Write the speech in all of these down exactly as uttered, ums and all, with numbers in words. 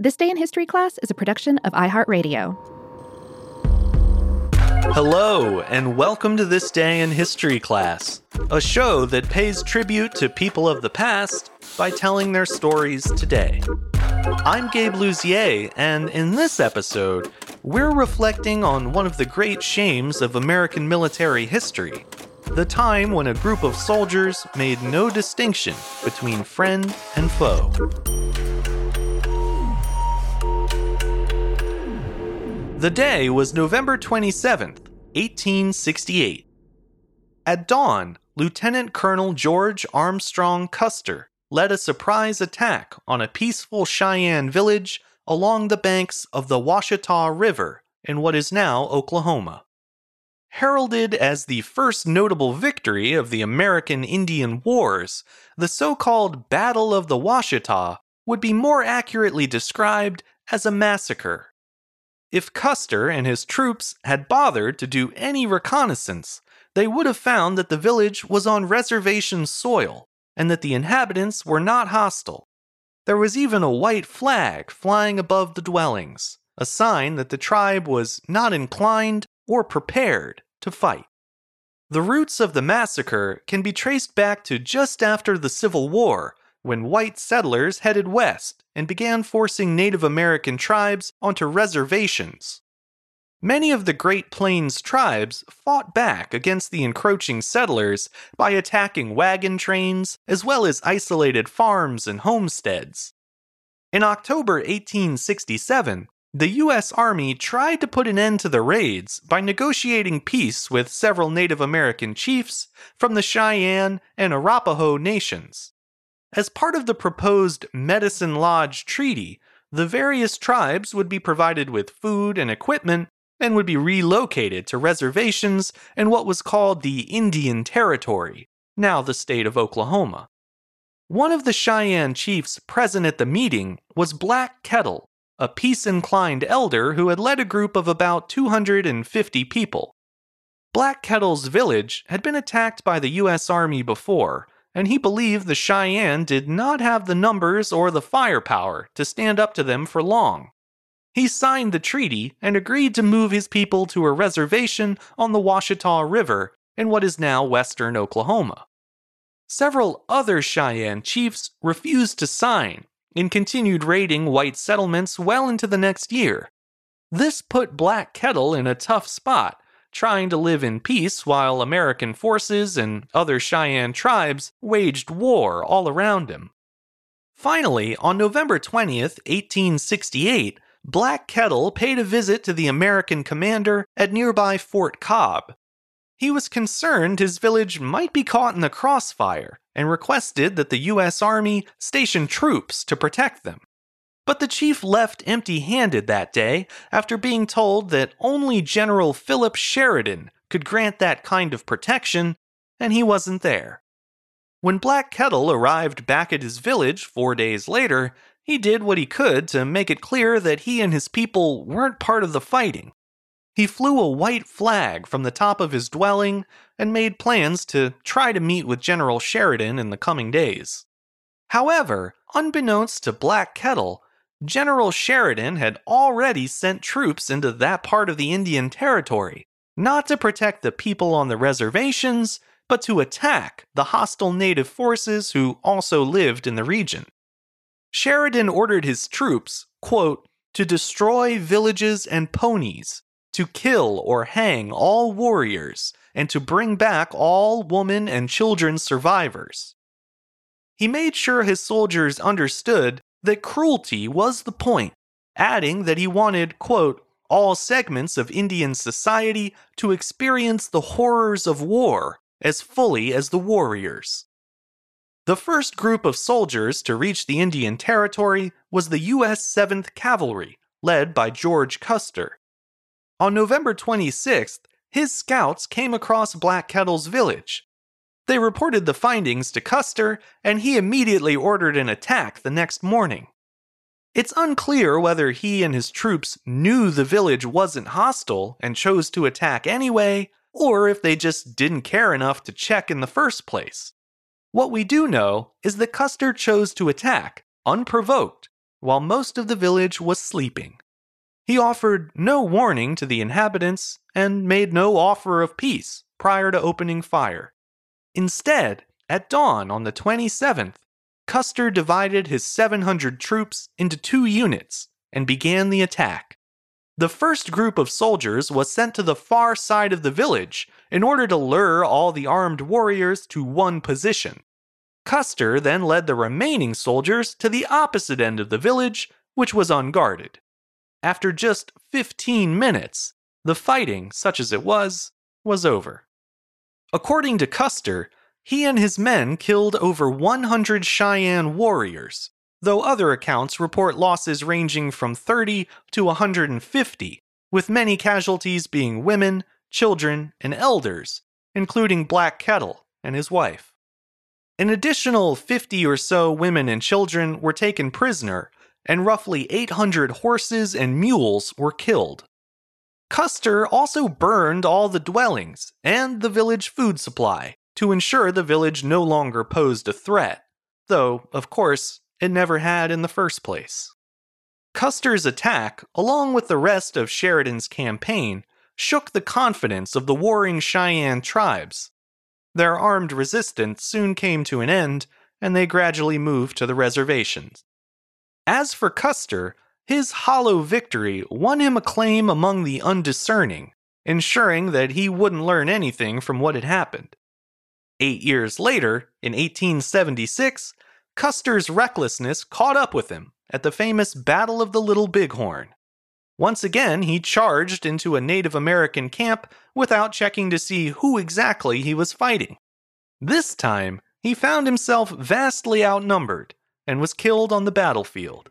This Day in History Class is a production of iHeartRadio. Hello, and welcome to This Day in History Class, a show that pays tribute to people of the past by telling their stories today. I'm Gabe Lussier, and in this episode, we're reflecting on one of the great shames of American military history, the time when a group of soldiers made no distinction between friend and foe. The day was November twenty-seventh, eighteen sixty-eight. At dawn, Lieutenant Colonel George Armstrong Custer led a surprise attack on a peaceful Cheyenne village along the banks of the Washita River in what is now Oklahoma. Heralded as the first notable victory of the American Indian Wars, the so-called Battle of the Washita would be more accurately described as a massacre. If Custer and his troops had bothered to do any reconnaissance, they would have found that the village was on reservation soil and that the inhabitants were not hostile. There was even a white flag flying above the dwellings, a sign that the tribe was not inclined or prepared to fight. The roots of the massacre can be traced back to just after the Civil War, when white settlers headed west and began forcing Native American tribes onto reservations. Many of the Great Plains tribes fought back against the encroaching settlers by attacking wagon trains as well as isolated farms and homesteads. In October eighteen sixty-seven, the U S Army tried to put an end to the raids by negotiating peace with several Native American chiefs from the Cheyenne and Arapaho nations. As part of the proposed Medicine Lodge Treaty, the various tribes would be provided with food and equipment and would be relocated to reservations in what was called the Indian Territory, now the state of Oklahoma. One of the Cheyenne chiefs present at the meeting was Black Kettle, a peace-inclined elder who had led a group of about two hundred fifty people. Black Kettle's village had been attacked by the U S Army before, and he believed the Cheyenne did not have the numbers or the firepower to stand up to them for long. He signed the treaty and agreed to move his people to a reservation on the Washita River in what is now western Oklahoma. Several other Cheyenne chiefs refused to sign and continued raiding white settlements well into the next year. This put Black Kettle in a tough spot, trying to live in peace while American forces and other Cheyenne tribes waged war all around him. Finally, on November twentieth, eighteen sixty-eight, Black Kettle paid a visit to the American commander at nearby Fort Cobb. He was concerned his village might be caught in the crossfire and requested that the U S Army station troops to protect them. But the chief left empty-handed that day after being told that only General Philip Sheridan could grant that kind of protection, and he wasn't there. When Black Kettle arrived back at his village four days later, he did what he could to make it clear that he and his people weren't part of the fighting. He flew a white flag from the top of his dwelling and made plans to try to meet with General Sheridan in the coming days. However, unbeknownst to Black Kettle, General Sheridan had already sent troops into that part of the Indian Territory, not to protect the people on the reservations, but to attack the hostile native forces who also lived in the region. Sheridan ordered his troops, quote, to destroy villages and ponies, to kill or hang all warriors, and to bring back all women and children survivors. He made sure his soldiers understood that cruelty was the point, adding that he wanted, quote, all segments of Indian society to experience the horrors of war as fully as the warriors. The first group of soldiers to reach the Indian Territory was the U S seventh Cavalry, led by George Custer. On November twenty-sixth, his scouts came across Black Kettle's village. They reported the findings to Custer, and he immediately ordered an attack the next morning. It's unclear whether he and his troops knew the village wasn't hostile and chose to attack anyway, or if they just didn't care enough to check in the first place. What we do know is that Custer chose to attack, unprovoked, while most of the village was sleeping. He offered no warning to the inhabitants and made no offer of peace prior to opening fire. Instead, at dawn on the twenty-seventh, Custer divided his seven hundred troops into two units and began the attack. The first group of soldiers was sent to the far side of the village in order to lure all the armed warriors to one position. Custer then led the remaining soldiers to the opposite end of the village, which was unguarded. After just fifteen minutes, the fighting, such as it was, was over. According to Custer, he and his men killed over one hundred Cheyenne warriors, though other accounts report losses ranging from thirty to one hundred fifty, with many casualties being women, children, and elders, including Black Kettle and his wife. An additional fifty or so women and children were taken prisoner, and roughly eight hundred horses and mules were killed. Custer also burned all the dwellings and the village food supply to ensure the village no longer posed a threat, though, of course, it never had in the first place. Custer's attack, along with the rest of Sheridan's campaign, shook the confidence of the warring Cheyenne tribes. Their armed resistance soon came to an end, and they gradually moved to the reservations. As for Custer, his hollow victory won him acclaim among the undiscerning, ensuring that he wouldn't learn anything from what had happened. Eight years later, in eighteen seventy-six, Custer's recklessness caught up with him at the famous Battle of the Little Bighorn. Once again, he charged into a Native American camp without checking to see who exactly he was fighting. This time, he found himself vastly outnumbered and was killed on the battlefield.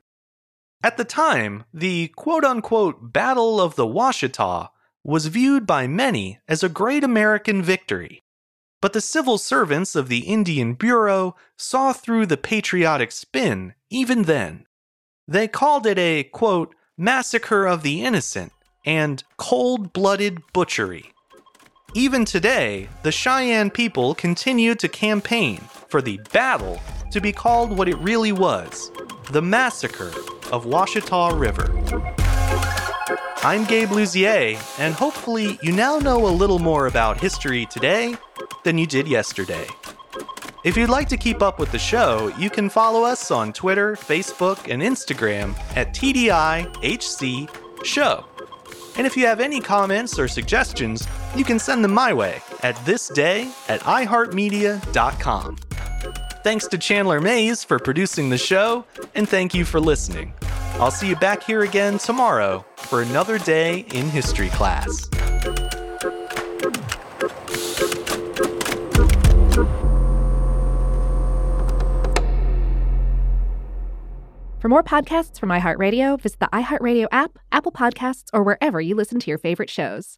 At the time, the quote-unquote Battle of the Washita was viewed by many as a great American victory. But the civil servants of the Indian Bureau saw through the patriotic spin even then. They called it a, quote, massacre of the innocent and cold-blooded butchery. Even today, the Cheyenne people continue to campaign for the battle to be called what it really was, the Massacre of Washita River. I'm Gabe Lussier, and hopefully you now know a little more about history today than you did yesterday. If you'd like to keep up with the show, you can follow us on Twitter, Facebook, and Instagram at T D I H C Show. And if you have any comments or suggestions, you can send them my way at thisday at i heart media dot com. Thanks to Chandler Mays for producing the show, and thank you for listening. I'll see you back here again tomorrow for another day in history class. For more podcasts from iHeartRadio, visit the iHeartRadio app, Apple Podcasts, or wherever you listen to your favorite shows.